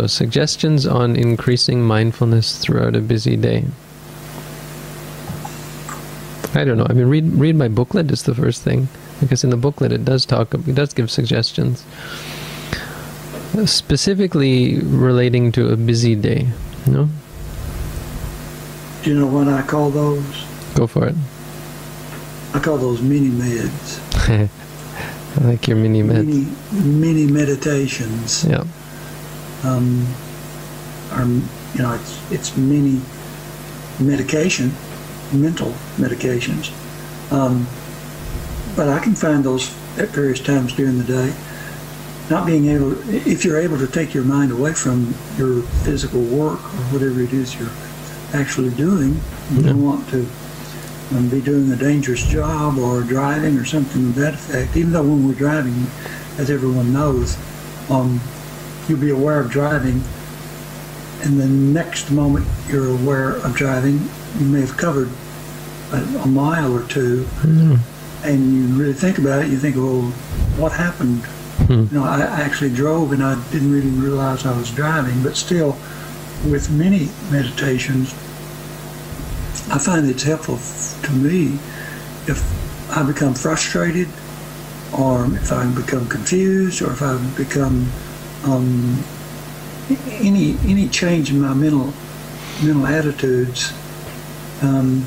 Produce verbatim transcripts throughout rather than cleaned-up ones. So suggestions on increasing mindfulness throughout a busy day. I don't know. I mean, read read my booklet is the first thing, because in the booklet it does talk, it does give suggestions specifically relating to a busy day. You know? Do you know what I call those? Go for it. I call those mini meds. I like your mini meds. Mini, mini meditations. Yeah. Um. Are you know it's it's mini medication. Mental medications, um, but I can find those at various times during the day. Not being able, if you're able to take your mind away from your physical work or whatever it is you're actually doing, you don't want to um, be doing a dangerous job or driving or something of that effect. Even though when we're driving, as everyone knows, um, you'll be aware of driving, and the next moment you're aware of driving, you may have covered a, a mile or two, mm. and you really think about it, you think, well, what happened? Mm. You know, I actually drove and I didn't really realize I was driving, but still, with many meditations, I find it's helpful f- to me if I become frustrated, or if I become confused, or if I become um, any any change in my mental mental attitudes. Um,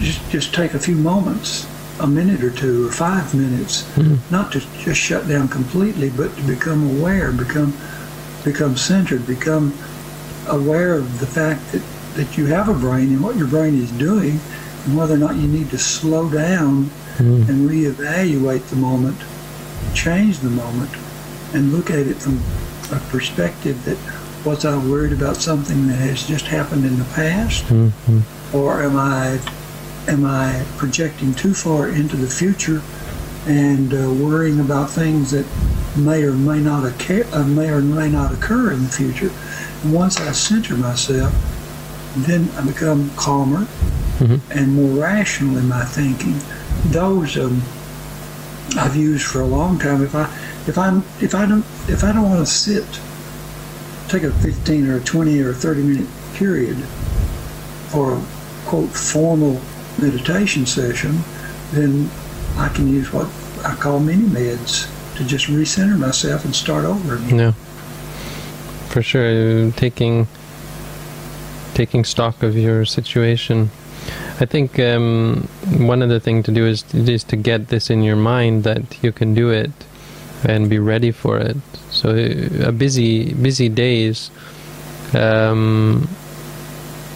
just just take a few moments, a minute or two or five minutes, mm-hmm. not to just shut down completely, but to become aware, become become centered, become aware of the fact that, that you have a brain and what your brain is doing, and whether or not you need to slow down mm-hmm. and reevaluate the moment, change the moment, and look at it from a perspective that, was I worried about something that has just happened in the past, mm-hmm. or am I am I projecting too far into the future and uh, worrying about things that may or may not occur, uh, may or may not occur in the future? And once I center myself, then I become calmer mm-hmm. and more rational in my thinking. Those um, I've used for a long time. If I if I if I don't if I don't want to sit. Take a fifteen or a twenty or a thirty minute period for a quote formal meditation session, then I can use what I call mini meds to just recenter myself and start over again. Yeah, for sure. Taking taking stock of your situation. I think um, one other thing to do is is to get this in your mind that you can do it and be ready for it. So a busy busy days um,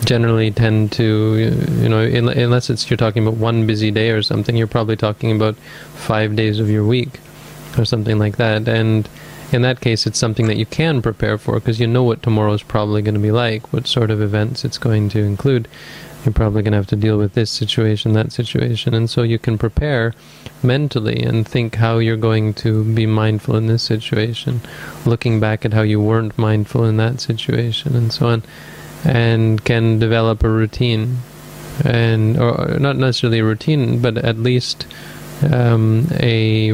generally tend to, you know, unless it's you're talking about one busy day or something, you're probably talking about five days of your week or something like that. And in that case, it's something that you can prepare for, because you know what tomorrow's probably going to be like, what sort of events it's going to include. You're probably going to have to deal with this situation, that situation. And so you can prepare mentally and think how you're going to be mindful in this situation, looking back at how you weren't mindful in that situation, and so on, and can develop a routine. And or not necessarily a routine, but at least um, a,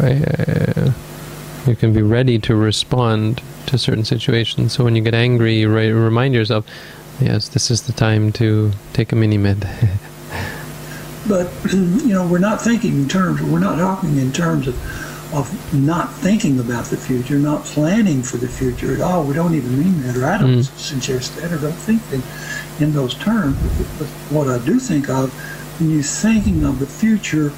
a you can be ready to respond to certain situations. So when you get angry, you re- remind yourself, yes, this is the time to take a mini-med. But, you know, we're not thinking in terms, we're not talking in terms of, of not thinking about the future, not planning for the future at all. We don't even mean that, or I don't mm. suggest that, or don't think that in those terms. But what I do think of, when you're thinking of the future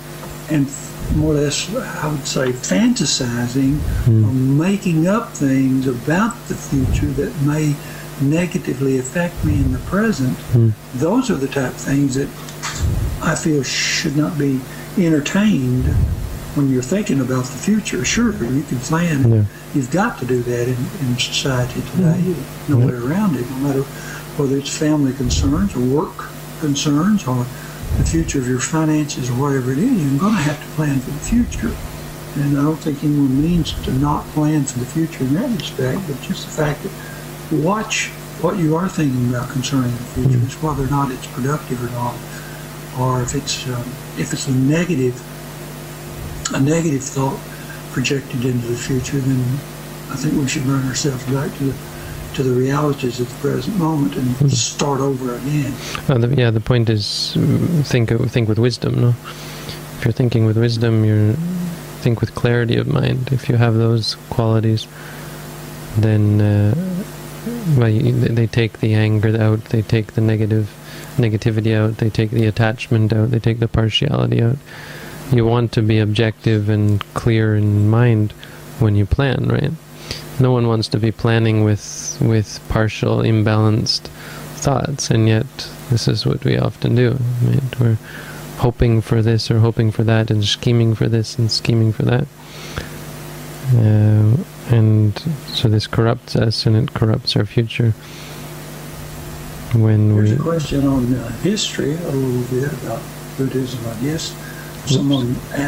and more or less, I would say, fantasizing mm. or making up things about the future that may negatively affect me in the present, mm. those are the type of things that I feel should not be entertained when you're thinking about the future. Sure, you can plan. Yeah. You've got to do that in, in society today. Mm. No yeah. way around it, no matter whether it's family concerns or work concerns or the future of your finances or whatever it is. You're going to have to plan for the future. And I don't think anyone means to not plan for the future in that respect, but just the fact that watch what you are thinking about concerning the future, mm. whether or not it's productive or not, or if it's um, if it's a negative, a negative thought projected into the future, then I think we should bring ourselves back to the, to the realities of the present moment and mm. start over again. Uh, the, yeah, the point is think think with wisdom. No, if you're thinking with wisdom, you think with clarity of mind. If you have those qualities, then uh, well, you, they take the anger out, they take the negative negativity out, they take the attachment out, they take the partiality out. You want to be objective and clear in mind when you plan, right? No one wants to be planning with with partial, imbalanced thoughts, and yet this is what we often do, right? We're hoping for this or hoping for that and scheming for this and scheming for that. Uh, and so this corrupts us and it corrupts our future. When There's we... a question on uh, history a little bit about Buddhism, I guess. Someone asked